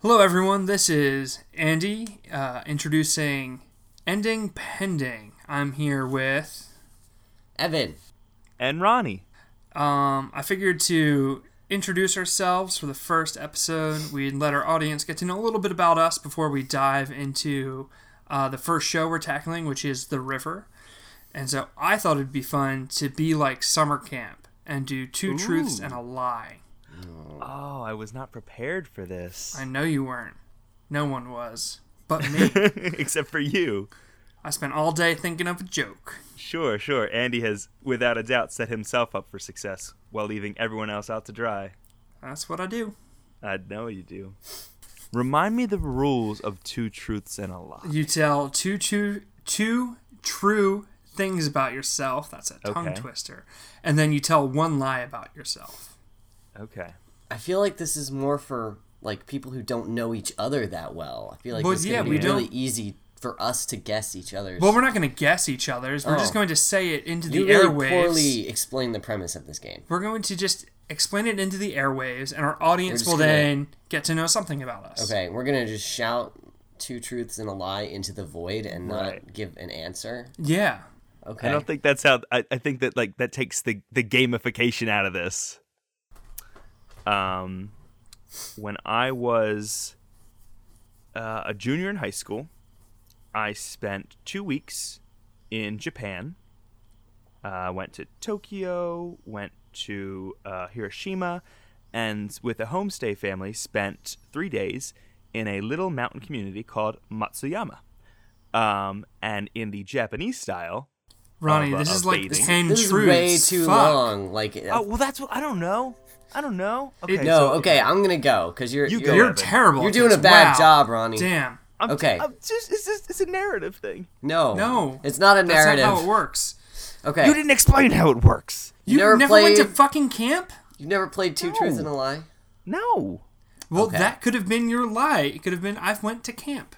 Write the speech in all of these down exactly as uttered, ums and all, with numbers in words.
Hello everyone, this is Andy, uh, introducing Ending Pending. I'm here with... Evan. And Ronnie. Um, I figured to introduce ourselves for the first episode. We'd let our audience get to know a little bit about us before we dive into uh, the first show we're tackling, which is The River. And so I thought it'd be fun to be like summer camp and do two Ooh. truths and a lie. Oh, I was not prepared for this. I know you weren't. No one was. But me. Except for you. I spent all day thinking of a joke. Sure, sure. Andy has, without a doubt, set himself up for success while leaving everyone else out to dry. That's what I do. I know you do. Remind me the rules of two truths and a lie. You tell two, two, two true things about yourself. That's a tongue okay. twister. And then you tell one lie about yourself. Okay. I feel like this is more for like people who don't know each other that well. I feel like it's yeah, really don't. easy for us to guess each other's. Well, we're not going to guess each other's. We're oh. just going to say it into you the really airwaves. You poorly explain the premise of this game. We're going to just explain it into the airwaves, and our audience will gonna... then get to know something about us. Okay, we're going to just shout two truths and a lie into the void and right. not give an answer. Yeah. Okay. I don't think that's how. I, I think that like that takes the the gamification out of this. Um, when I was uh, a junior in high school, I spent two weeks in Japan. I uh, went to Tokyo, went to uh, Hiroshima, and with a homestay family, spent three days in a little mountain community called Matsuyama. Um, and in the Japanese style, Ronnie, of, this uh, is like bathing. ten this truths. This is way too Fuck. long. Like, uh, oh well, that's what I don't know. I don't know. Okay, it, no, so, okay, I'm gonna go because you're you you're, you're terrible. You're doing a bad wow. job, Ronnie. Damn. I'm, okay. I'm just, it's, just, it's a narrative thing. No, no, it's not a narrative. That's not how it works. Okay. You didn't explain how it works. You, you never, never played, went to fucking camp. You never played two no. truths and a lie. No. Well, okay. that could have been your lie. It could have been I've went to camp.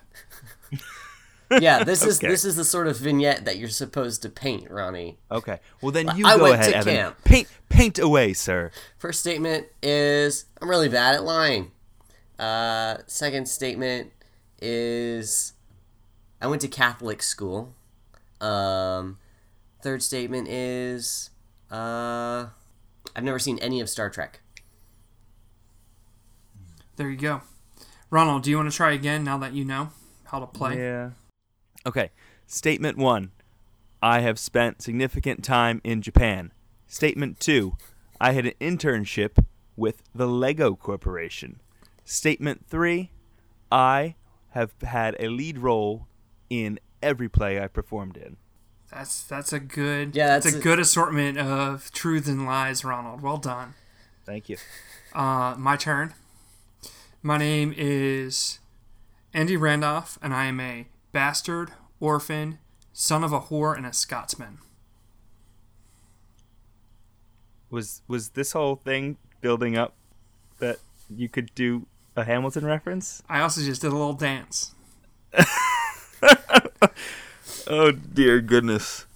Yeah, this okay. is this is the sort of vignette that you're supposed to paint, Ronnie. Okay. Well, then you I go ahead, Evan. Camp. Paint paint away, sir. First statement is, I'm really bad at lying. Uh, second statement is, I went to Catholic school. Um, third statement is, uh, I've never seen any of Star Trek. There you go. Ronald, do you want to try again now that you know how to play? Yeah. Okay, statement one, I have spent significant time in Japan. Statement two, I had an internship with the Lego Corporation. Statement three, I have had a lead role in every play I performed in. That's that's a good yeah, that's, that's a, a good assortment of truths and lies, Ronald. Well done. Thank you. Uh, my turn. My name is Andy Randolph, and I am a bastard, orphan, son of a whore, and a Scotsman. Was was this whole thing building up that you could do a Hamilton reference? I also just did a little dance. Oh, dear goodness.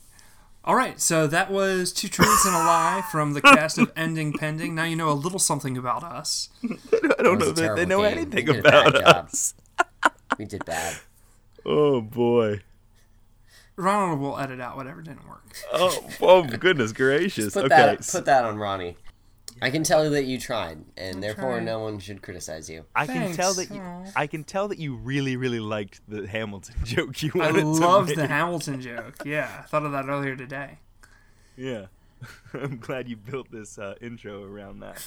All right, so that was Two Truths and a Lie from the cast of Ending Pending. Now you know a little something about us. I don't know that they know game. anything about us. We did bad. Oh, boy. Ronald will edit out whatever didn't work. Oh, oh goodness gracious. Put, okay. that, put that on Ronnie. I can tell you that you tried, and I'm therefore trying. no one should criticize you. I Thanks. can tell that you, I can tell that you really, really liked the Hamilton joke you wanted to make. I loved the Hamilton joke. Yeah, I thought of that earlier today. Yeah. I'm glad you built this uh, intro around that.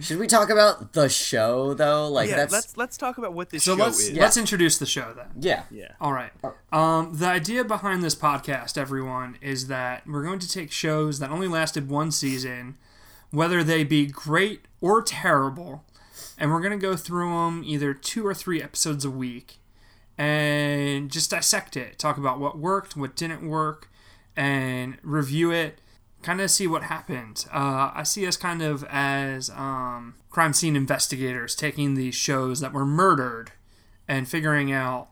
Should we talk about the show though? Like yeah, that's let's let's talk about what this so show let's, is. Yeah. Let's introduce the show then. Yeah. Yeah. All right. Um, the idea behind this podcast, everyone, is that we're going to take shows that only lasted one season, whether they be great or terrible, and we're going to go through them either two or three episodes a week and just dissect it, talk about what worked, what didn't work, and review it. Kind of see what happened. Uh, I see us kind of as um, crime scene investigators taking these shows that were murdered and figuring out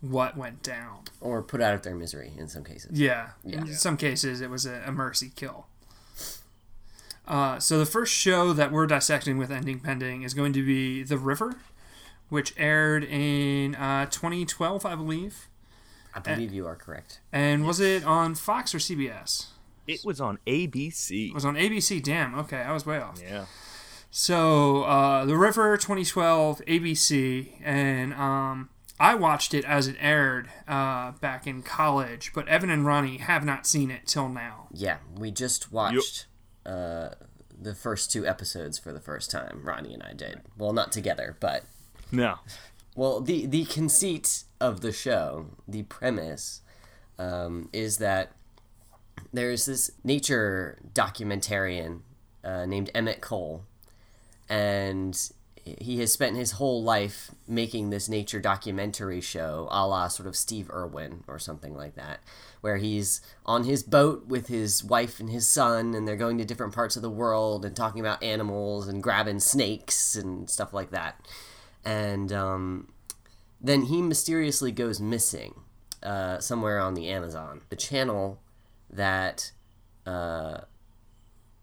what went down. Or put out of their misery in some cases. Yeah. yeah. In yeah. some cases, it was a, a mercy kill. Uh, so the first show that we're dissecting with Ending Pending is going to be The River, which aired in uh, twenty twelve, I believe. I believe and, you are correct. And yes. Was it on Fox or C B S? It was on A B C. It was on A B C. Damn. Okay, I was way off. Yeah. So uh, The River, twenty twelve, A B C, and um, I watched it as it aired uh, back in college, but Evan and Ronnie have not seen it till now. Yeah, we just watched... Yep. Uh, the first two episodes for the first time, Ronnie and I did. Well, not together, but... No. Well, the, the conceit of the show, the premise, um, is that there's this nature documentarian uh, named Emmett Cole, and he has spent his whole life making this nature documentary show, a la sort of Steve Irwin or something like that, where he's on his boat with his wife and his son, and they're going to different parts of the world and talking about animals and grabbing snakes and stuff like that. And um, then he mysteriously goes missing uh, somewhere on the Amazon. The channel that uh,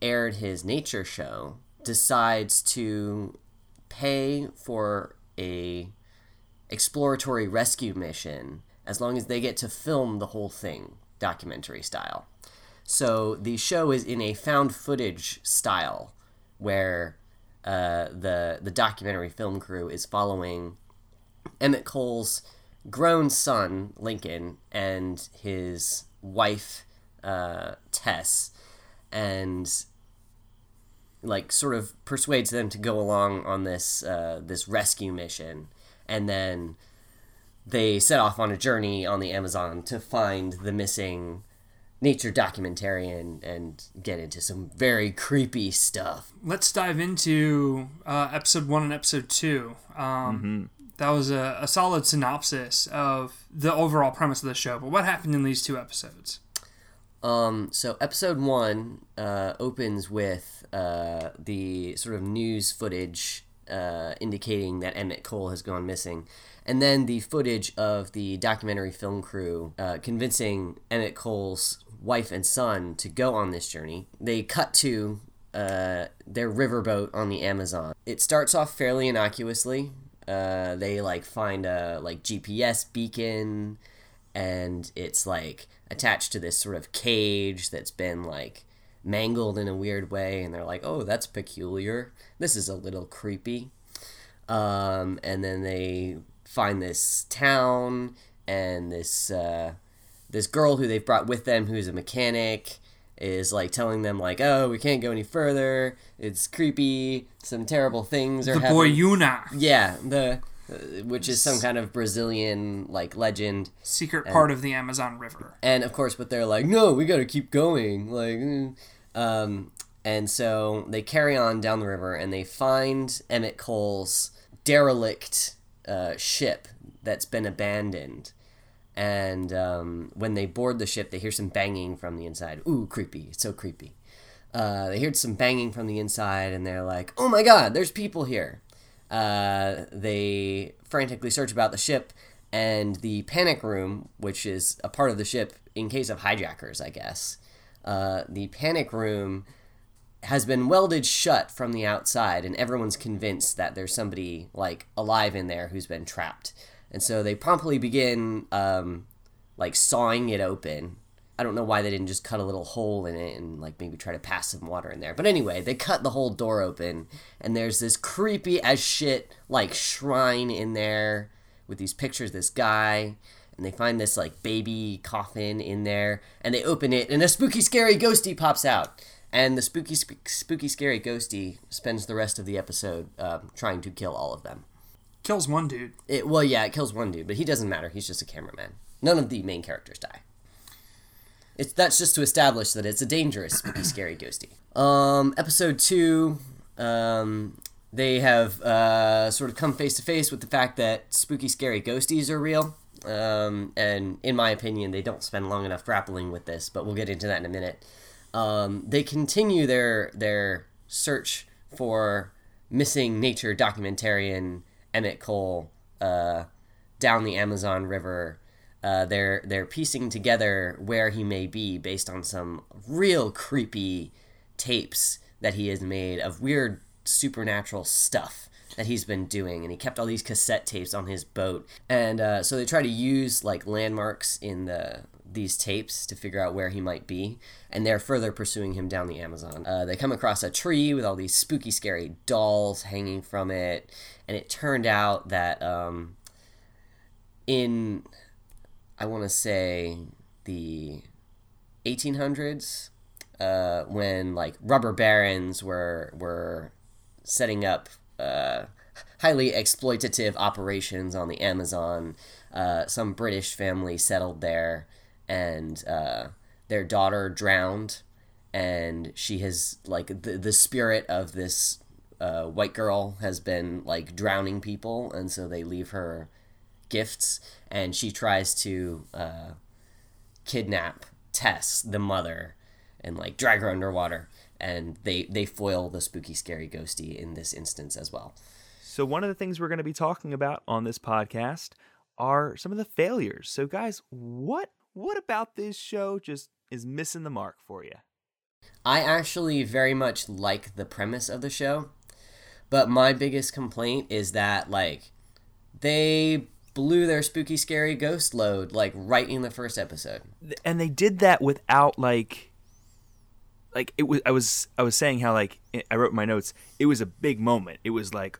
aired his nature show decides to pay for a exploratory rescue mission as long as they get to film the whole thing, documentary style. So the show is in a found footage style, where uh, the the documentary film crew is following Emmett Cole's grown son, Lincoln, and his wife, uh, Tess, and like sort of persuades them to go along on this uh, this rescue mission, and then they set off on a journey on the Amazon to find the missing nature documentarian and get into some very creepy stuff. Let's dive into uh, episode one and episode two. Um, mm-hmm. That was a, a solid synopsis of the overall premise of the show. But what happened in these two episodes? Um, so episode one uh, opens with uh, the sort of news footage uh, indicating that Emmett Cole has gone missing. And then the footage of the documentary film crew uh, convincing Emmett Cole's wife and son to go on this journey. They cut to uh, their riverboat on the Amazon. It starts off fairly innocuously. Uh, they like find a like G P S beacon, and it's like attached to this sort of cage that's been like mangled in a weird way. And they're like, "Oh, that's peculiar. This is a little creepy." Um, and then they find this town and this uh, this girl who they've brought with them, who's a mechanic, is like telling them like, "Oh, we can't go any further. It's creepy. Some terrible things are the happening." The Boyuna. Yeah, the uh, which is some kind of Brazilian like legend, secret and, part of the Amazon River. And of course, but they're like, "No, we got to keep going." Like, mm. um, and so they carry on down the river and they find Emmett Cole's derelict Uh, ship that's been abandoned, and um, when they board the ship, they hear some banging from the inside. Ooh, creepy! It's so creepy. Uh, they heard some banging from the inside, and they're like, "Oh my God, there's people here!" Uh, they frantically search about the ship, and the panic room, which is a part of the ship in case of hijackers, I guess. Uh, the panic room has been welded shut from the outside, and everyone's convinced that there's somebody like alive in there who's been trapped. And so they promptly begin um, like sawing it open. I don't know why they didn't just cut a little hole in it and like maybe try to pass some water in there. But anyway, they cut the whole door open, and there's this creepy as shit like shrine in there with these pictures of this guy. And they find this like baby coffin in there, and they open it, and a spooky, scary ghostie pops out. And the spooky, sp- spooky, scary ghostie spends the rest of the episode uh, trying to kill all of them. Kills one dude. It, well, yeah, it kills one dude, but he doesn't matter. He's just a cameraman. None of the main characters die. It's that's just to establish that it's a dangerous, spooky, scary ghostie. Um, episode two, um, they have uh, sort of come face to face with the fact that spooky, scary ghosties are real. Um, and in my opinion, they don't spend long enough grappling with this, but we'll get into that in a minute. Um, they continue their their search for missing nature documentarian Emmett Cole uh, down the Amazon River. Uh, they're they're piecing together where he may be based on some real creepy tapes that he has made of weird supernatural stuff that he's been doing, and he kept all these cassette tapes on his boat. And uh, so they try to use like landmarks in the these tapes to figure out where he might be, and they're further pursuing him down the Amazon. Uh, they come across a tree with all these spooky, scary dolls hanging from it, and it turned out that um, in, I want to say, the eighteen hundreds, uh, when like rubber barons were were setting up uh, highly exploitative operations on the Amazon, uh, some British family settled there, and uh, their daughter drowned, and she has, like, the, the spirit of this uh, white girl has been, like, drowning people, and so they leave her gifts, and she tries to uh, kidnap Tess, the mother, and, like, drag her underwater, and they, they foil the spooky, scary ghosty in this instance as well. So one of the things we're going to be talking about on this podcast are some of the failures. So, guys, what... What about this show just is missing the mark for you? I actually very much like the premise of the show, but my biggest complaint is that, like, they blew their spooky, scary ghost load, like, right in the first episode. And they did that without, like, like, it was, I was, I was saying how, like, I wrote in my notes, it was a big moment. It was, like,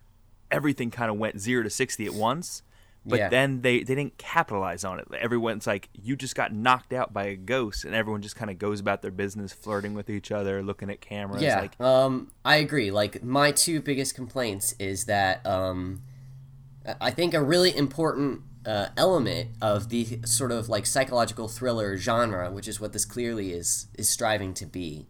everything kind of went zero to sixty at once. But yeah. then they, they didn't capitalize on it. Everyone's like, you just got knocked out by a ghost, and everyone just kind of goes about their business, flirting with each other, looking at cameras. Yeah, like, um, I agree. Like, my two biggest complaints is that um, I think a really important uh, element of the sort of, like, psychological thriller genre, which is what this clearly is is striving to be,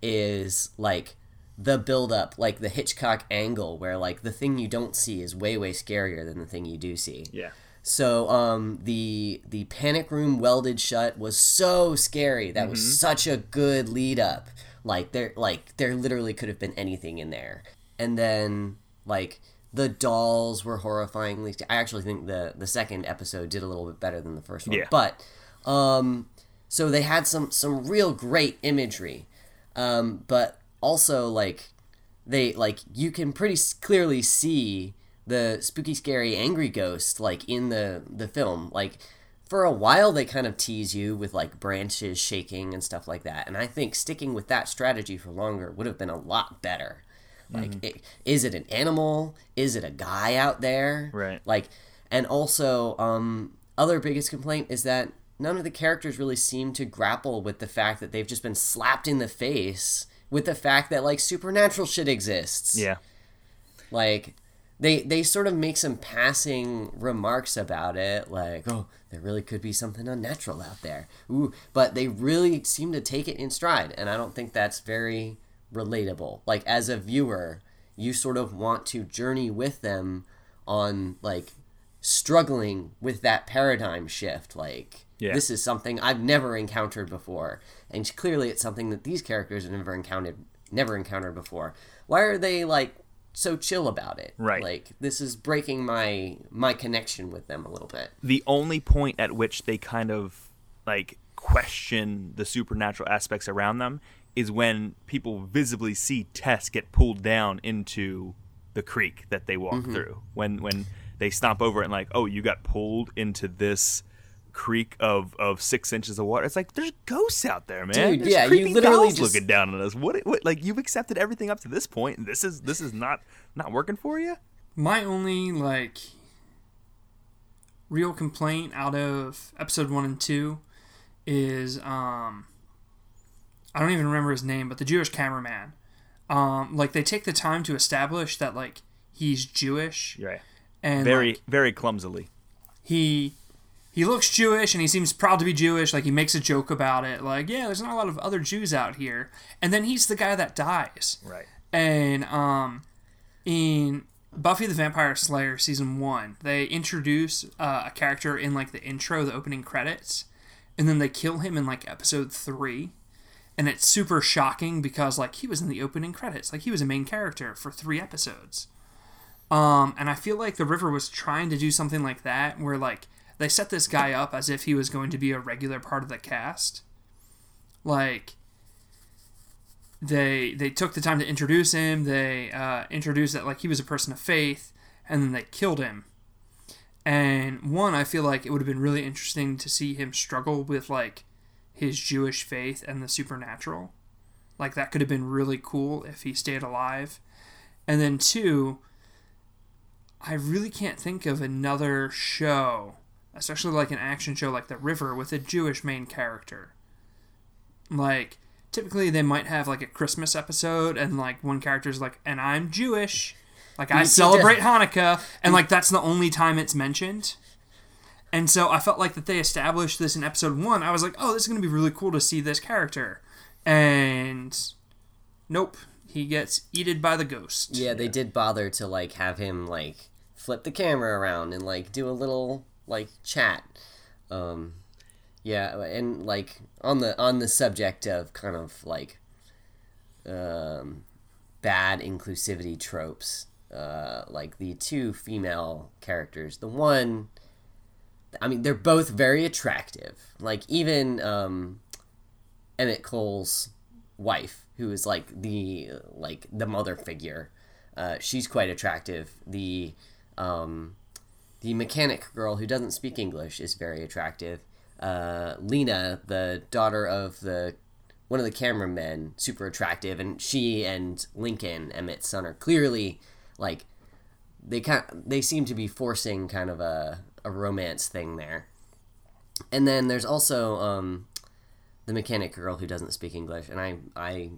is, like, the build-up, like the Hitchcock angle, where like the thing you don't see is way, way scarier than the thing you do see. Yeah. So um, the the panic room welded shut was so scary. That mm-hmm. was such a good lead-up. Like there, like there literally could have been anything in there. And then like the dolls were horrifyingly. I actually think the the second episode did a little bit better than the first one. Yeah. But um, so they had some some real great imagery, um, but. Also, like, they, like, you can pretty clearly see the spooky, scary, angry ghost, like, in the, the film. Like, for a while, they kind of tease you with, like, branches shaking and stuff like that. And I think sticking with that strategy for longer would have been a lot better. Like, mm-hmm. it, is it an animal? Is it a guy out there? Right. Like, and also, um, other biggest complaint is that none of the characters really seem to grapple with the fact that they've just been slapped in the face with the fact that, like, supernatural shit exists. Yeah. Like, they they sort of make some passing remarks about it, like, oh, there really could be something unnatural out there. Ooh, but they really seem to take it in stride, and I don't think that's very relatable. Like, as a viewer, you sort of want to journey with them on, like, struggling with that paradigm shift, like... Yeah. This is something I've never encountered before, and clearly it's something that these characters have never encountered, never encountered before. Why are they like so chill about it? Right. Like this is breaking my my connection with them a little bit. The only point at which they kind of like question the supernatural aspects around them is when people visibly see Tess get pulled down into the creek that they walk mm-hmm. through. When when they stomp over it and like, oh, you got pulled into this creek of of six inches of water. It's like there's ghosts out there, man. Dude, there's yeah, you literally just looking down on us. What, what? Like you've accepted everything up to this point. And this is this is not not working for you. My only like real complaint out of episode one and two is um I don't even remember his name, but the Jewish cameraman. Um, like they take the time to establish that like he's Jewish. Right. And very like, very clumsily. He. He looks Jewish, and he seems proud to be Jewish. Like, he makes a joke about it. Like, yeah, there's not a lot of other Jews out here. And then he's the guy that dies. Right. And um, in Buffy the Vampire Slayer Season one, they introduce uh, a character in, like, the intro, the opening credits. And then they kill him in, like, Episode three. And it's super shocking because, like, he was in the opening credits. Like, he was a main character for three episodes. Um, and I feel like The River was trying to do something like that where, like, they set this guy up as if he was going to be a regular part of the cast. Like, They they took the time to introduce him. They uh, introduced that like he was a person of faith, and then they killed him. And one, I feel like it would have been really interesting to see him struggle with like his Jewish faith and the supernatural. Like that could have been really cool if he stayed alive. And then two, I really can't think of another show, especially like an action show like The River with a Jewish main character. Like, typically they might have like a Christmas episode and like one character's like, and I'm Jewish, like I celebrate Hanukkah, and like that's the only time it's mentioned. And so I felt like that they established this in episode one. I was like, oh, this is going to be really cool to see this character. And nope, he gets eaten by the ghost. Yeah, they did bother to like have him like flip the camera around and like do a little like chat. Um Yeah, and like on the on the subject of kind of like um, bad inclusivity tropes, uh, like the two female characters, the one, I mean, they're both very attractive. Like even um, Emmett Cole's wife, who is like the like the mother figure, uh, she's quite attractive. The um, the mechanic girl who doesn't speak English is very attractive. Uh, Lena, the daughter of the one of the cameramen, super attractive, and she and Lincoln, Emmett's son, are clearly like they kind of, they seem to be forcing kind of a, a romance thing there. And then there's also um, the mechanic girl who doesn't speak English, and I I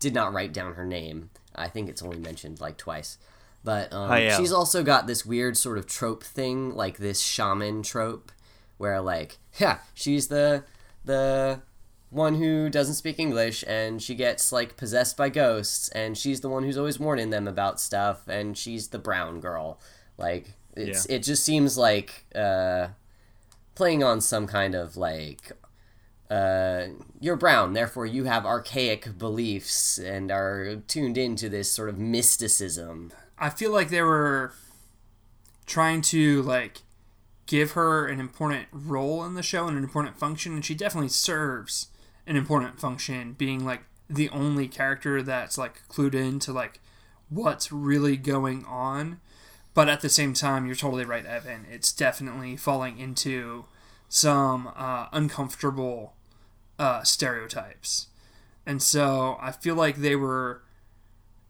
did not write down her name. I think it's only mentioned like twice, but um, oh, yeah. She's also got this weird sort of trope thing, like this shaman trope, where like yeah, she's the the one who doesn't speak English, and she gets like possessed by ghosts, and she's the one who's always warning them about stuff, and she's the brown girl. Like it's yeah. It just seems like uh, playing on some kind of like uh, you're brown, therefore you have archaic beliefs and are tuned into this sort of mysticism. I feel like they were trying to like give her an important role in the show and an important function, and she definitely serves an important function, being like the only character that's like clued into like what's really going on. But at the same time, you're totally right, Evan, it's definitely falling into some uh, uncomfortable uh, stereotypes. And so I feel like they were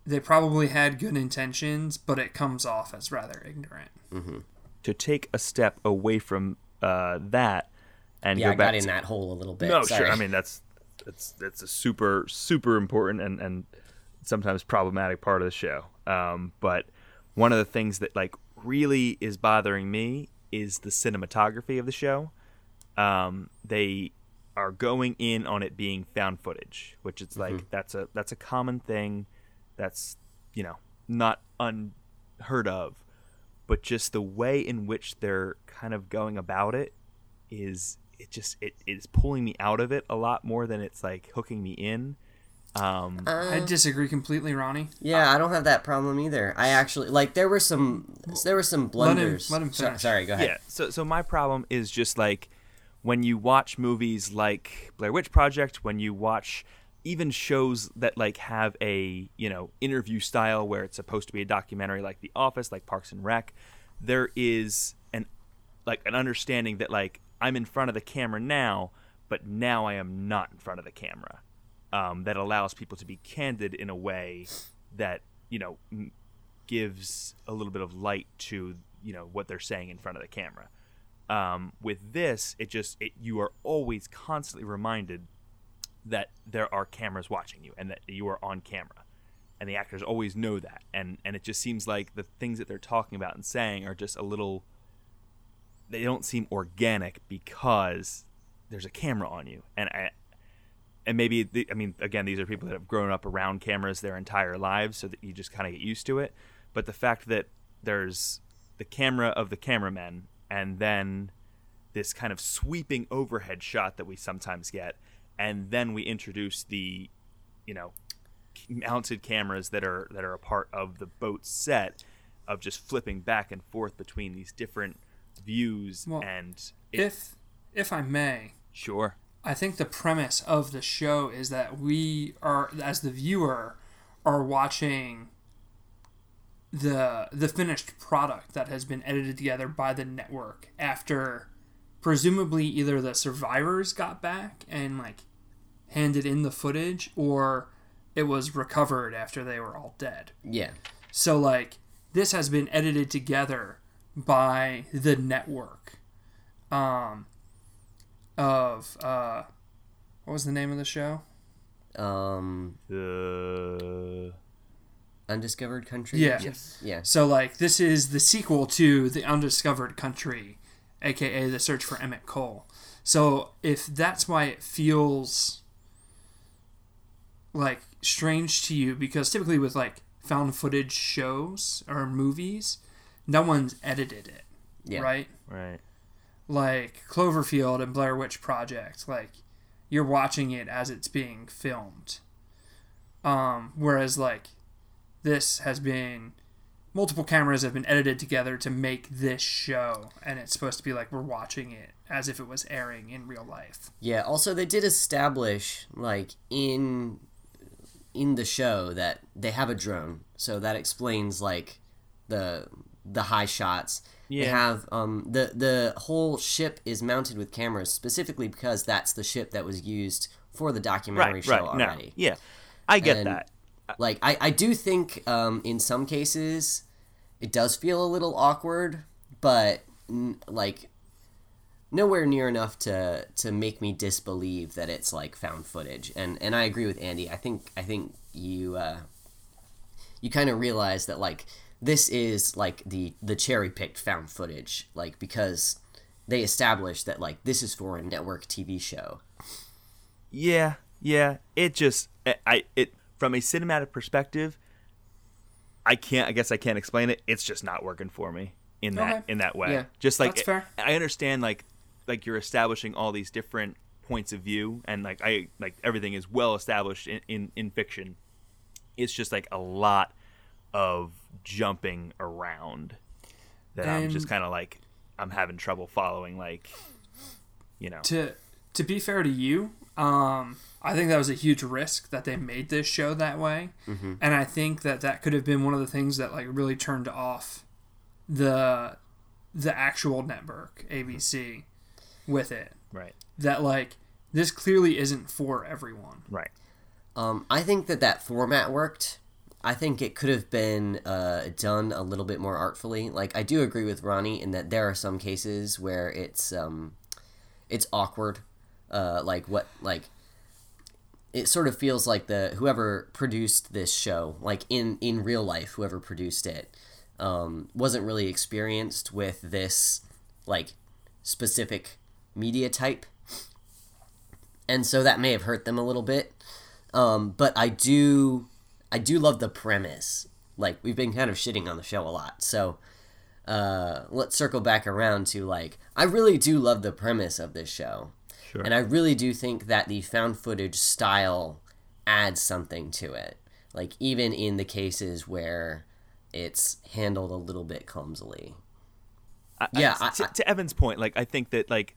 they probably had good intentions, but it comes off as rather ignorant. Mm-hmm. To take a step away from uh, that and yeah, go back I got in to... that hole a little bit. No, Sorry. Sure. I mean, that's that's that's a super, super important and, and sometimes problematic part of the show. Um, but one of the things that like really is bothering me is the cinematography of the show. Um, they are going in on it being found footage, which it's mm-hmm. like that's a that's a common thing that's, you know, not unheard of. But just the way in which they're kind of going about it is it just it is pulling me out of it a lot more than it's like hooking me in. Um, uh, I disagree completely, Ronnie. Yeah, uh, I don't have that problem either. I actually like there were some there were some blunders. Let him, let him finish. So, sorry, go ahead. Yeah. So so my problem is just like when you watch movies like Blair Witch Project, when you watch even shows that like have a, you know, interview style where it's supposed to be a documentary, like The Office, like Parks and Rec, there is an like an understanding that like I'm in front of the camera now, but now I am not in front of the camera. Um, that allows people to be candid in a way that, you know, m- gives a little bit of light to, you know, what they're saying in front of the camera. Um, with this, it just it, you are always constantly reminded that there are cameras watching you and that you are on camera, and the actors always know that. And, and it just seems like the things that they're talking about and saying are just a little, they don't seem organic because there's a camera on you. And I, and maybe, the, I mean, again, these are people that have grown up around cameras their entire lives, so that you just kind of get used to it. But the fact that there's the camera of the cameraman and then this kind of sweeping overhead shot that we sometimes get, and then we introduce the, you know, mounted cameras that are that are a part of the boat set, of just flipping back and forth between these different views. Well, and it, if if I may, sure, I think the premise of the show is that we are, as the viewer, are watching the the finished product that has been edited together by the network after presumably either the survivors got back and like handed in the footage, or it was recovered after they were all dead. Yeah. So like this has been edited together by the network. Um. Of uh, what was the name of the show? Um, uh, Undiscovered Country. Yeah. Yes. Yeah. So like this is the sequel to The Undiscovered Country, aka The Search for Emmett Cole. So if that's why it feels like strange to you, because typically with like found footage shows or movies, no one's edited it. Yeah. Right. Right. Like Cloverfield and Blair Witch Project, like you're watching it as it's being filmed. Um, whereas like this has been, multiple cameras have been edited together to make this show, and it's supposed to be like we're watching it as if it was airing in real life. Yeah, also they did establish like in in the show that they have a drone. So that explains like the the high shots. Yeah. They have um the the whole ship is mounted with cameras specifically because that's the ship that was used for the documentary right, show right, already. No. Yeah, I get and, that. Like I, I do think um in some cases it does feel a little awkward, but n- like nowhere near enough to to make me disbelieve that it's like found footage. And and I agree with Andy. I think I think you uh, you kind of realize that like. This is, like, the, the cherry-picked found footage, like, because they established that, like, this is for a network T V show. Yeah, yeah. It just, I it from a cinematic perspective, I can't, I guess I can't explain it. It's just not working for me in that okay. in that way. Yeah. Just, like, that's it, fair. I understand, like, like, you're establishing all these different points of view, and, like, I like everything is well-established in, in, in fiction. It's just, like, a lot of jumping around that and I'm just kind of like I'm having trouble following, like, you know. To to be fair to you, um, I think that was a huge risk that they made this show that way, mm-hmm. and I think that that could have been one of the things that like really turned off the the actual network A B C mm-hmm. with it. Right. That like this clearly isn't for everyone. Right. Um, I think that that format worked. I think it could have been uh, done a little bit more artfully. Like, I do agree with Ronnie in that there are some cases where it's um, it's awkward. Uh, like what, like it sort of feels like the whoever produced this show, like in, in real life, whoever produced it um, wasn't really experienced with this like specific media type, and so that may have hurt them a little bit. Um, but I do. I do love the premise. Like, we've been kind of shitting on the show a lot. So, uh, let's circle back around to, like, I really do love the premise of this show. Sure. And I really do think that the found footage style adds something to it. Like, even in the cases where it's handled a little bit clumsily. I, yeah. I, I, to, to Evan's point, like, I think that, like,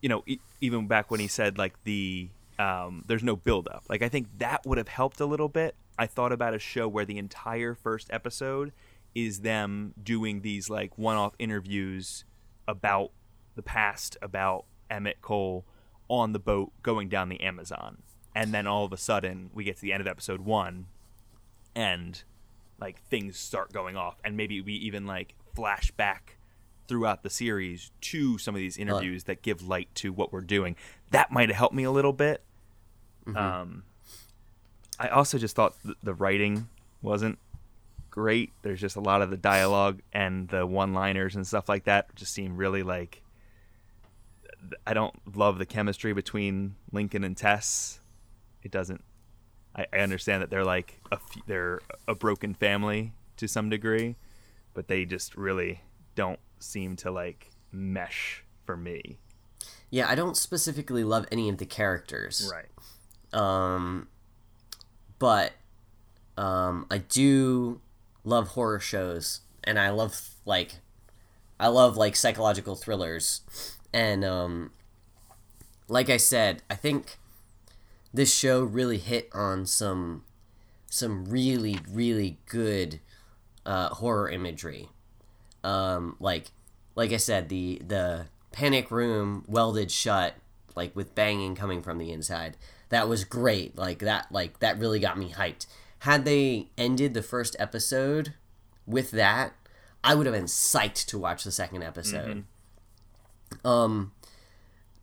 you know, e- even back when he said, like, the um, there's no build-up. Like, I think that would have helped a little bit. I thought about a show where the entire first episode is them doing these like one-off interviews about the past, about Emmett Cole on the boat going down the Amazon. And then all of a sudden we get to the end of episode one and like things start going off. And maybe we even like flash back throughout the series to some of these interviews uh, that give light to what we're doing. That might have helped me a little bit. Mm-hmm. Um, I also just thought th- the writing wasn't great. There's just a lot of the dialogue and the one-liners and stuff like that just seem really like... I don't love the chemistry between Lincoln and Tess. It doesn't... I, I understand that they're like... A f- they're a broken family to some degree, but they just really don't seem to like mesh for me. Yeah, I don't specifically love any of the characters. Right. Um... But um, I do love horror shows, and I love like, I love like psychological thrillers, and um, like I said, I think this show really hit on some some really, really good uh, horror imagery. Um, like like I said, the the panic room welded shut, like with banging coming from the inside. That was great. Like that like that really got me hyped. Had they ended the first episode with that, I would have been psyched to watch the second episode. Mm-hmm. Um,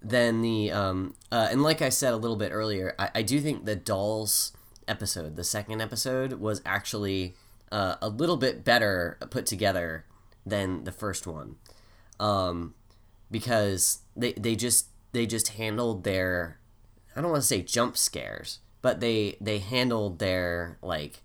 then the um, uh, and like I said a little bit earlier, I, I do think the dolls episode, the second episode, was actually uh, a little bit better put together than the first one, um, because they they just they just handled their, I don't want to say jump scares, but they they handled their like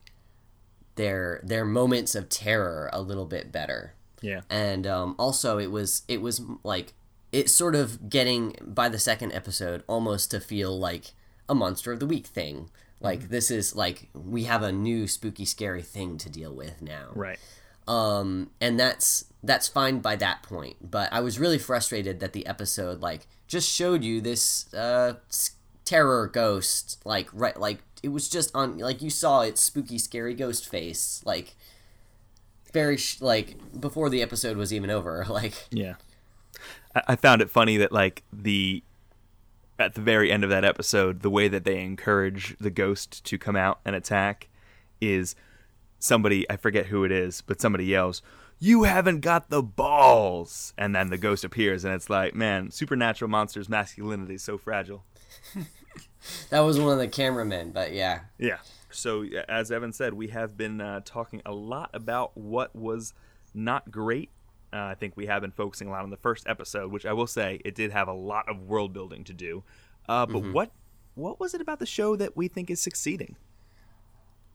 their their moments of terror a little bit better. Yeah. And um, also it was it was like it's sort of getting by the second episode almost to feel like a Monster of the Week thing. Like mm-hmm. this is like we have a new spooky scary thing to deal with now. Right. Um, and that's that's fine by that point. But I was really frustrated that the episode like just showed you this uh, terror ghost, like right, like it was just on, like you saw its spooky scary ghost face, like very sh- like before the episode was even over. Like yeah, I-, I found it funny that like the. At the very end of that episode, the way that they encourage the ghost to come out and attack is somebody, I forget who it is, but somebody yells, "You haven't got the balls!" And then the ghost appears, and it's like, man, supernatural monsters' masculinity is so fragile. That was one of the cameramen, but yeah. Yeah. So, as Evan said, we have been uh, talking a lot about what was not great. Uh, I think we have been focusing a lot on the first episode, which I will say it did have a lot of world building to do. Uh, but mm-hmm. what what was it about the show that we think is succeeding?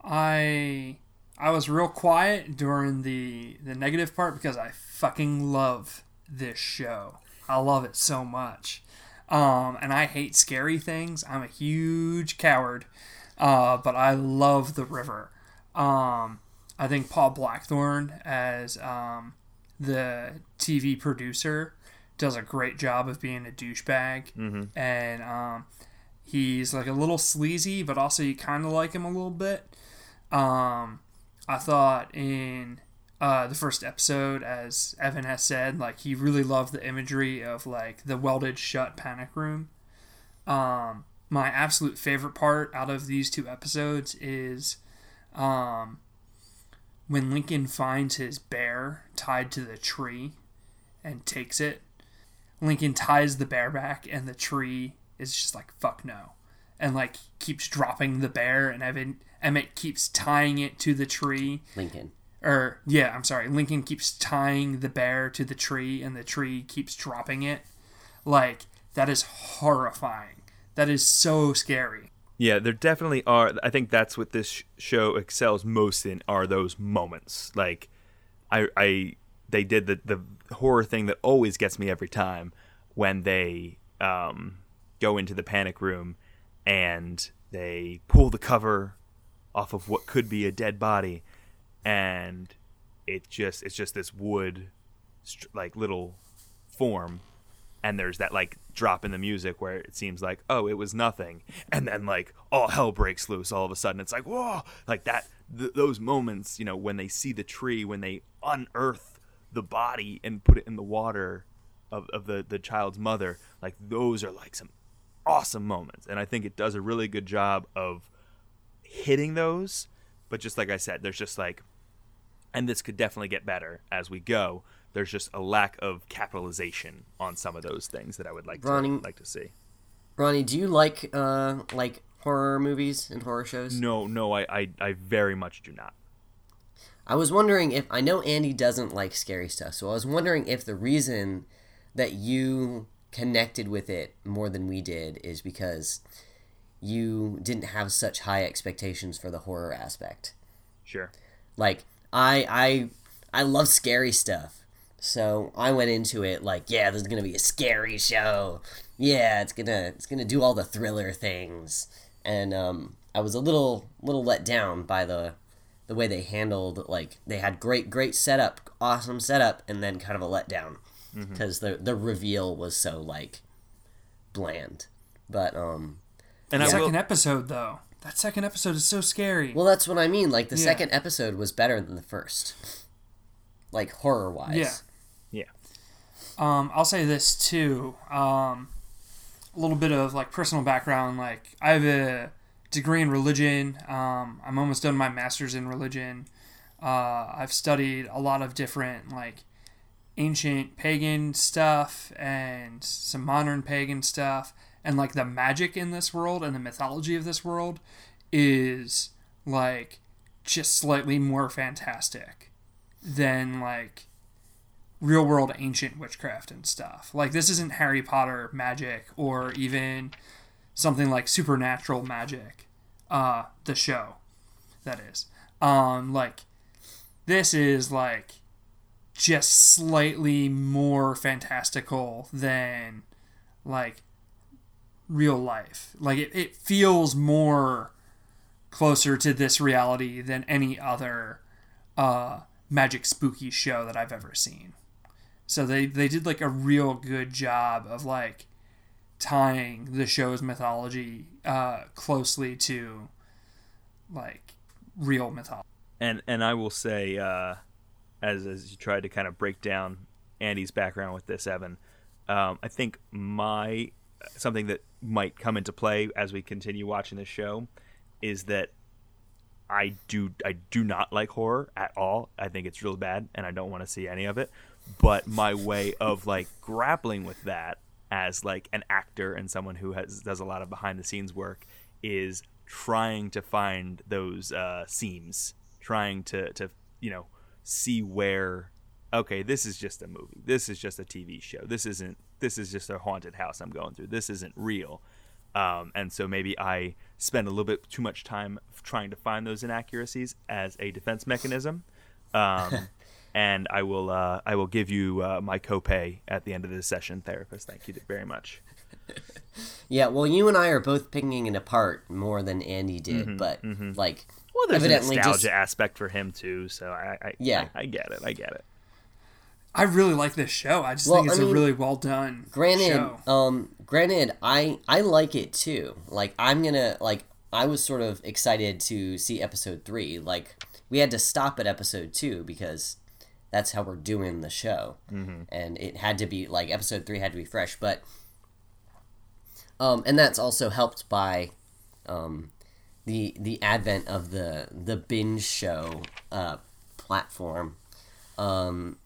I I was real quiet during the, the negative part because I fucking love this show. I love it so much. Um, and I hate scary things. I'm a huge coward. Uh, but I love The River. Um, I think Paul Blackthorne as... Um, the T V producer does a great job of being a douchebag, mm-hmm. and um, he's like a little sleazy, but also you kind of like him a little bit. Um, I thought in uh, the first episode, as Evan has said, like he really loved the imagery of like the welded shut panic room. Um, my absolute favorite part out of these two episodes is. Um, When Lincoln finds his bear tied to the tree and takes it, Lincoln ties the bear back and the tree is just like, fuck no. And like keeps dropping the bear and Evan, Emmett keeps tying it to the tree. Lincoln. Or yeah, I'm sorry. Lincoln keeps tying the bear to the tree and the tree keeps dropping it. Like that is horrifying. That is so scary. Yeah, there definitely are. I think that's what this show excels most in are those moments. Like, I, I they did the, the horror thing that always gets me every time when they um, go into the panic room and they pull the cover off of what could be a dead body, and it just it's just this wood like little form. And there's that, like, drop in the music where it seems like, oh, it was nothing. And then, like, all hell breaks loose all of a sudden. It's like, whoa! Like, that, th- those moments, you know, when they see the tree, when they unearth the body and put it in the water of, of the, the child's mother, like, those are, like, some awesome moments. And I think it does a really good job of hitting those. But just like I said, there's just, like, and this could definitely get better as we go. There's just a lack of capitalization on some of those things that I would like Ronnie, to like to see. Ronnie, do you like uh, like horror movies and horror shows? No, no, I, I, I very much do not. I was wondering if... I know Andy doesn't like scary stuff, so I was wondering if the reason that you connected with it more than we did is because you didn't have such high expectations for the horror aspect. Sure. Like, I I I love scary stuff. So I went into it like, yeah, this is gonna be a scary show. Yeah, it's gonna it's gonna do all the thriller things, and um, I was a little little let down by the the way they handled. Like they had great great setup, awesome setup, and then kind of a letdown because mm-hmm. the the reveal was so like bland. But um, and yeah. I second episode though. That second episode is so scary. Well, that's what I mean. Like the yeah. second episode was better than the first, like horror wise. Yeah. Yeah. Um, I'll say this too. Um, a little bit of like personal background. Like I have a degree in religion. Um, I'm almost done my master's in religion. Uh, I've studied a lot of different like ancient pagan stuff and some modern pagan stuff. And like the magic in this world and the mythology of this world is like just slightly more fantastic than like real world ancient witchcraft and stuff. Like this isn't Harry Potter magic or even something like Supernatural magic, uh, the show that is. Um, like this is like just slightly more fantastical than like real life. Like it, it feels more closer to this reality than any other uh magic spooky show that I've ever seen. So they they did like a real good job of like tying the show's mythology uh closely to like real mythology. And and I will say uh as as you tried to kind of break down Andy's background with this, Evan, um I think my something that might come into play as we continue watching this show is that I do I do not like horror at all. I think it's real bad and I don't want to see any of it. But my way of like grappling with that as like an actor and someone who has does a lot of behind the scenes work is trying to find those uh, seams, trying to, to, you know, see where, okay, this is just a movie. This is just a T V show. This isn't, this is just a haunted house I'm going through. This isn't real. Um, and so maybe I spend a little bit too much time trying to find those inaccuracies as a defense mechanism. Um, and I will uh, I will give you uh, my copay at the end of this session, therapist. Thank you very much. Yeah, well, you and I are both picking it apart more than Andy did, mm-hmm, but mm-hmm. like well, there's evidently a nostalgia just... aspect for him too. So I, I yeah, I, I get it. I get it. I really like this show. I just well, think it's I mean, a really well done. Granted, show. um, granted, I I like it too. Like I'm gonna like I was sort of excited to see episode three. Like we had to stop at episode two because that's how we're doing the show, mm-hmm. and it had to be like episode three had to be fresh. But um, and that's also helped by um, the the advent of the the binge show uh platform. Um.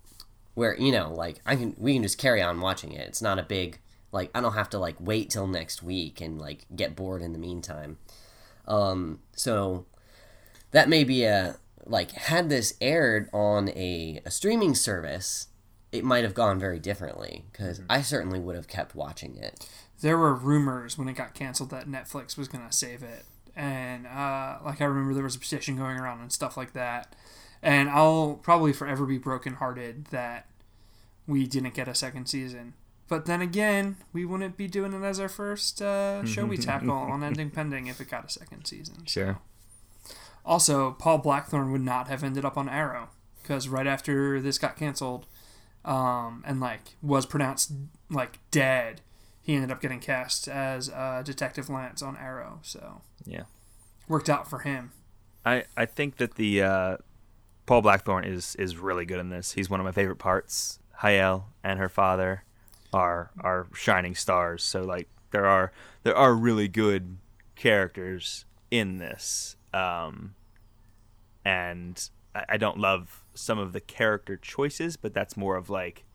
Where, you know, like, I can, we can just carry on watching it. It's not a big, like, I don't have to, like, wait till next week and, like, get bored in the meantime. Um, so, that may be a, like, had this aired on a, a streaming service, it might have gone very differently, because I certainly would have kept watching it. There were rumors when it got canceled that Netflix was going to save it. And, uh, like, I remember there was a petition going around and stuff like that. And I'll probably forever be brokenhearted that we didn't get a second season. But then again, we wouldn't be doing it as our first uh, show we tackle on Ending Pending if it got a second season. Sure. So. Also, Paul Blackthorne would not have ended up on Arrow because right after this got canceled um, and like was pronounced like dead, he ended up getting cast as uh, Detective Lance on Arrow. So yeah, worked out for him. I, I think that the... Uh... Paul Blackthorne is is really good in this. He's one of my favorite parts. Hayel and her father are are shining stars. So like there are there are really good characters in this. Um, and I, I don't love some of the character choices, but that's more of like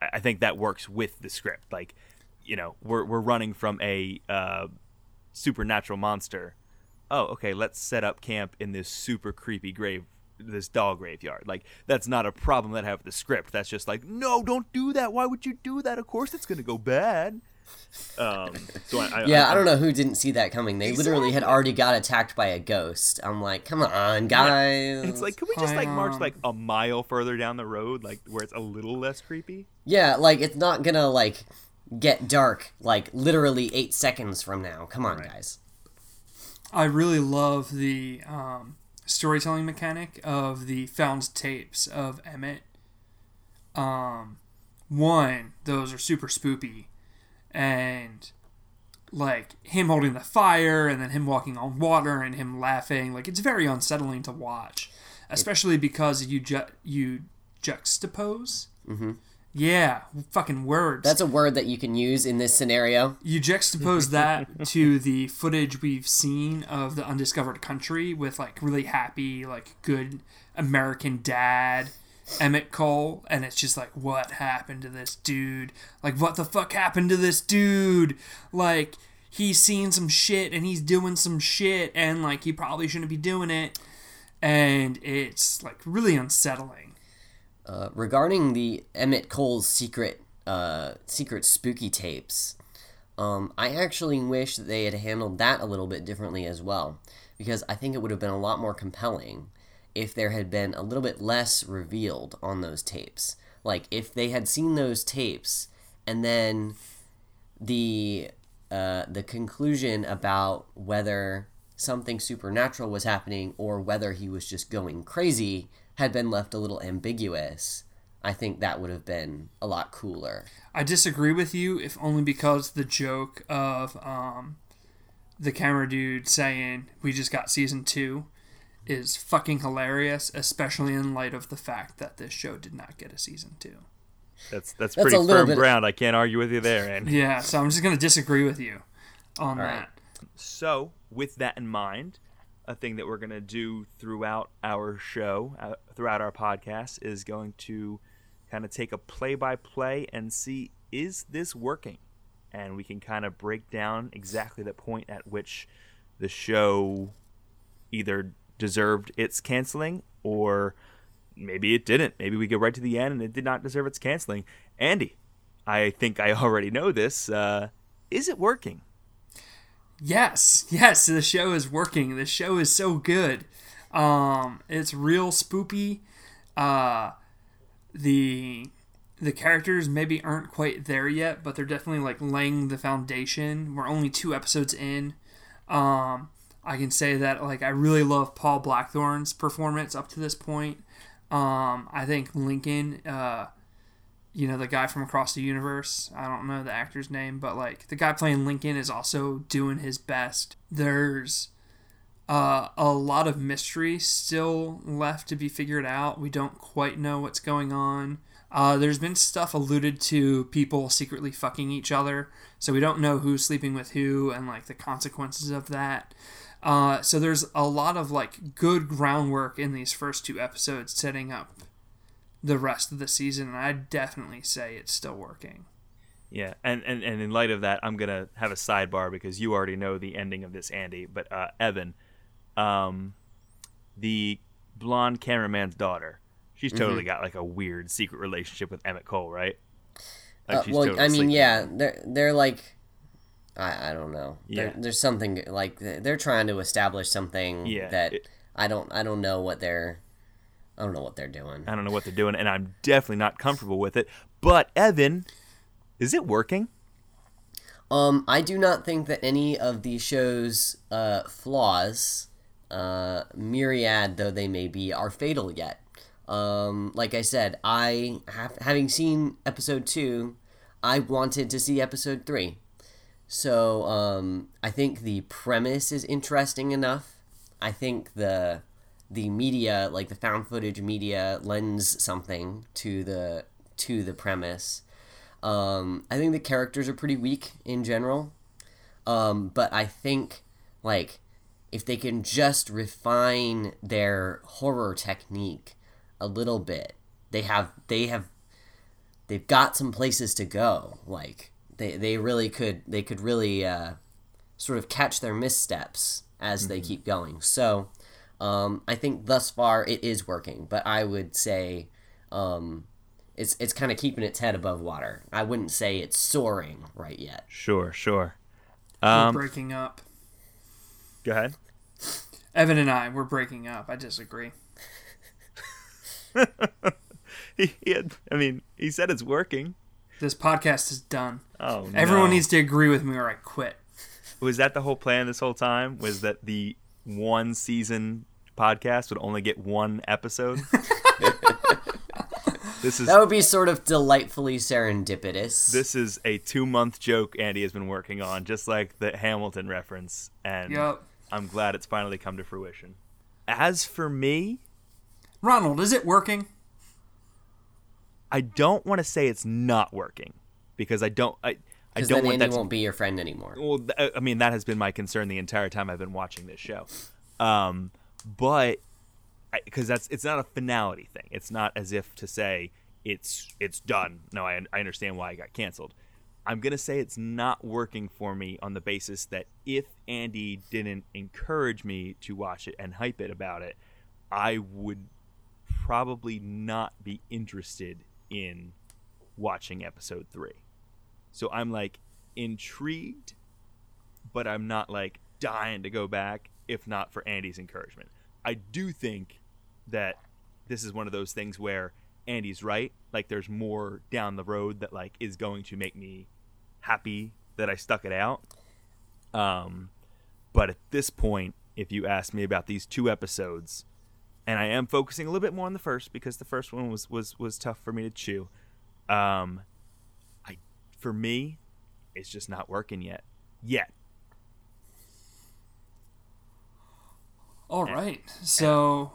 I, I think that works with the script. Like, you know, we're we're running from a uh, supernatural monster. Oh, okay, let's set up camp in this super creepy grave, this doll graveyard. Like, that's not a problem that I have with the script. That's just like, no, don't do that. Why would you do that? Of course it's going to go bad. Um, so I, I, yeah, I, I, I don't know who didn't see that coming. They exactly. literally had already got attacked by a ghost. I'm like, come on, guys. Yeah. It's like, can we just, like, march, like, a mile further down the road, like, where it's a little less creepy? Yeah, like, it's not going to, like, get dark, like, literally eight seconds from now. Come on, right. guys. I really love the um, storytelling mechanic of the found tapes of Emmett. Um, one, those are super spoopy. And like him holding the fire and then him walking on water and him laughing. Like, it's very unsettling to watch, especially because you ju- you juxtapose. Mm-hmm. Yeah, fucking words. That's a word that you can use in this scenario. You juxtapose that to the footage we've seen of The Undiscovered Country with, like, really happy, like, good American dad, Emmett Cole, and it's just like, what happened to this dude? Like, what the fuck happened to this dude? Like, he's seen some shit, and he's doing some shit, and, like, he probably shouldn't be doing it, and it's, like, really unsettling. Uh, regarding the Emmett Cole's secret uh, secret spooky tapes, um, I actually wish that they had handled that a little bit differently as well, because I think it would have been a lot more compelling if there had been a little bit less revealed on those tapes. Like, if they had seen those tapes, and then the uh, the conclusion about whether something supernatural was happening or whether he was just going crazy had been left a little ambiguous, I think that would have been a lot cooler. I disagree with you, if only because the joke of um, the camera dude saying, "We just got season two," is fucking hilarious, especially in light of the fact that this show did not get a season two. That's that's, that's pretty firm ground. Of... I can't argue with you there, Andy. Yeah, so I'm just going to disagree with you on All that. Right. So, with that in mind, a thing that we're going to do throughout our show, uh, throughout our podcast, is going to kind of take a play-by-play and see, is this working? And we can kind of break down exactly the point at which the show either deserved its canceling or maybe it didn't. Maybe we go right to the end and it did not deserve its canceling. Andy, I think I already know this. Uh, is it working? Yes, yes, the show is working. The show is so good. Um, it's real spoopy. Uh, the the characters maybe aren't quite there yet, but they're definitely, like, laying the foundation. We're only two episodes in. Um, I can say that, like, I really love Paul Blackthorne's performance up to this point. Um, I think Lincoln, uh, you know, the guy from across the universe, I don't know the actor's name, but, like, the guy playing Lincoln is also doing his best. There's uh, a lot of mystery still left to be figured out. We don't quite know what's going on. Uh, there's been stuff alluded to, people secretly fucking each other, so we don't know who's sleeping with who and, like, the consequences of that. Uh, so there's a lot of, like, good groundwork in these first two episodes setting up the rest of the season, and I'd definitely say it's still working. Yeah, and, and, and in light of that, I'm going to have a sidebar because you already know the ending of this, Andy, but uh, Evan, um, the blonde cameraman's daughter, she's totally mm-hmm. got, like, a weird secret relationship with Emmett Cole, right? Like, uh, she's well, totally I mean, sleeping. Yeah, they're, they're like, I, I don't know. Yeah. There's something, like, they're trying to establish something yeah, that it, I don't I don't know what they're... I don't know what they're doing. I don't know what they're doing, and I'm definitely not comfortable with it. But, Evan, is it working? Um, I do not think that any of the show's uh, flaws, uh, myriad though they may be, are fatal yet. Um, like I said, I have, having seen episode two, I wanted to see episode three. So um, I think the premise is interesting enough. I think the... the media, like the found footage media, lends something to the to the premise. Um, I think the characters are pretty weak in general, um, but I think, like, if they can just refine their horror technique a little bit, they have they have they've got some places to go. Like they they really could they could really uh, sort of catch their missteps as mm-hmm. they keep going. So. Um, I think thus far it is working, but I would say um, it's it's kind of keeping its head above water. I wouldn't say it's soaring right yet. Sure, sure. Um, we're breaking up. Go ahead. Evan and I, we're breaking up. I disagree. he, he had, I mean, he said it's working. This podcast is done. Oh, no. Everyone needs to agree with me or I quit. Was that the whole plan this whole time? Was that the... one season podcast would only get one episode? This is, that would be sort of delightfully serendipitous. This is a two-month joke Andy has been working on, just like the Hamilton reference, and yep. I'm glad it's finally come to fruition. As for me... Ronald, is it working? I don't want to say it's not working, because I don't... I, I don't want Andy that to, won't be your friend anymore. Well, th- I mean, that has been my concern the entire time I've been watching this show. Um, but... because that's it's not a finality thing. It's not as if to say it's it's done. No, I, I understand why it got canceled. I'm going to say it's not working for me on the basis that if Andy didn't encourage me to watch it and hype it about it, I would probably not be interested in watching episode three. So I'm like intrigued, but I'm not like dying to go back if not for Andy's encouragement. I do think that this is one of those things where Andy's right. Like, there's more down the road that, like, is going to make me happy that I stuck it out. Um, but at this point, if you ask me about these two episodes, and I am focusing a little bit more on the first because the first one was was, was tough for me to chew. Um, I for me, it's just not working yet. Yet. All right. So,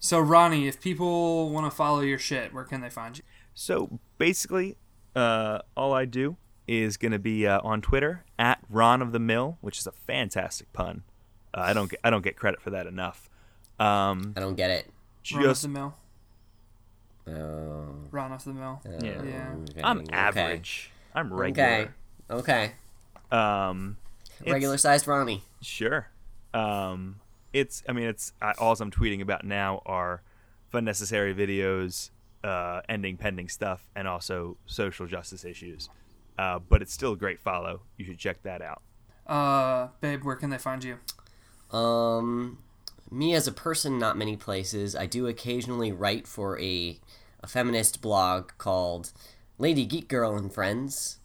so Ronnie, if people want to follow your shit, where can they find you? So basically, uh, all I do is going to be uh, on Twitter at Ron of the Mill, which is a fantastic pun. Uh, I don't get, I don't get credit for that enough. Um, I don't get it. Ron of the Mill. Uh, Ron of the Mill. Uh, yeah. yeah. Okay. I'm average. Okay. I'm regular. Okay. Okay. Um, regular sized Ronnie. Sure. Um. It's, I mean, it's, I, all I'm tweeting about now are Fun Necessary videos, uh, Ending Pending stuff, and also social justice issues. Uh, but it's still a great follow. You should check that out. Uh, babe, where can they find you? Um, me as a person, not many places. I do occasionally write for a, a feminist blog called Lady Geek Girl and Friends.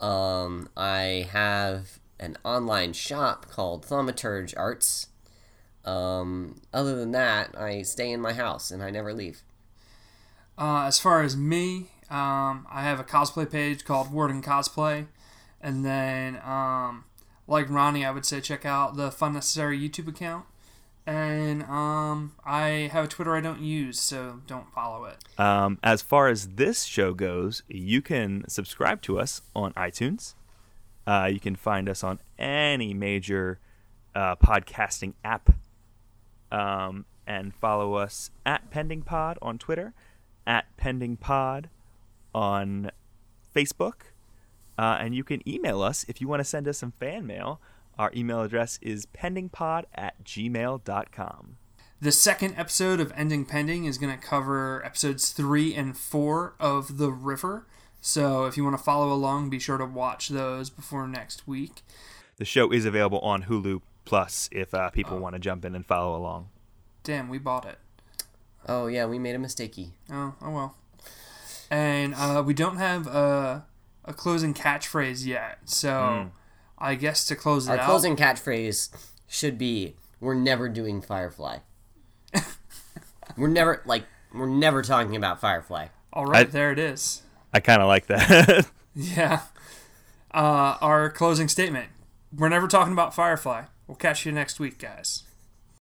Um, I have an online shop called Thaumaturge Arts. Um, other than that, I stay in my house and I never leave. Uh, as far as me, um, I have a cosplay page called Word and Cosplay. And then, um, like Ronnie, I would say check out the Fun Necessary YouTube account. And, um, I have a Twitter I don't use, so don't follow it. Um, as far as this show goes, you can subscribe to us on iTunes. Uh, you can find us on any major, uh, podcasting app. Um, and follow us at Pending Pod on Twitter, at Pending Pod on Facebook, uh, and you can email us if you want to send us some fan mail. Our email address is pendingpod at gmail dot com. The second episode of Ending Pending is going to cover episodes three and four of The River, so if you want to follow along, be sure to watch those before next week. The show is available on Hulu Plus, if uh, people oh. want to jump in and follow along. Damn, we bought it. Oh, yeah, we made a mistakey. Oh, oh well. And uh, we don't have a, a closing catchphrase yet, so mm. I guess to close it Our out... Our closing catchphrase should be, we're never doing Firefly. We're never, like, we're never talking about Firefly. All right, I, there it is. I kind of like that. Yeah. Uh, our closing statement, we're never talking about Firefly. We'll catch you next week, guys.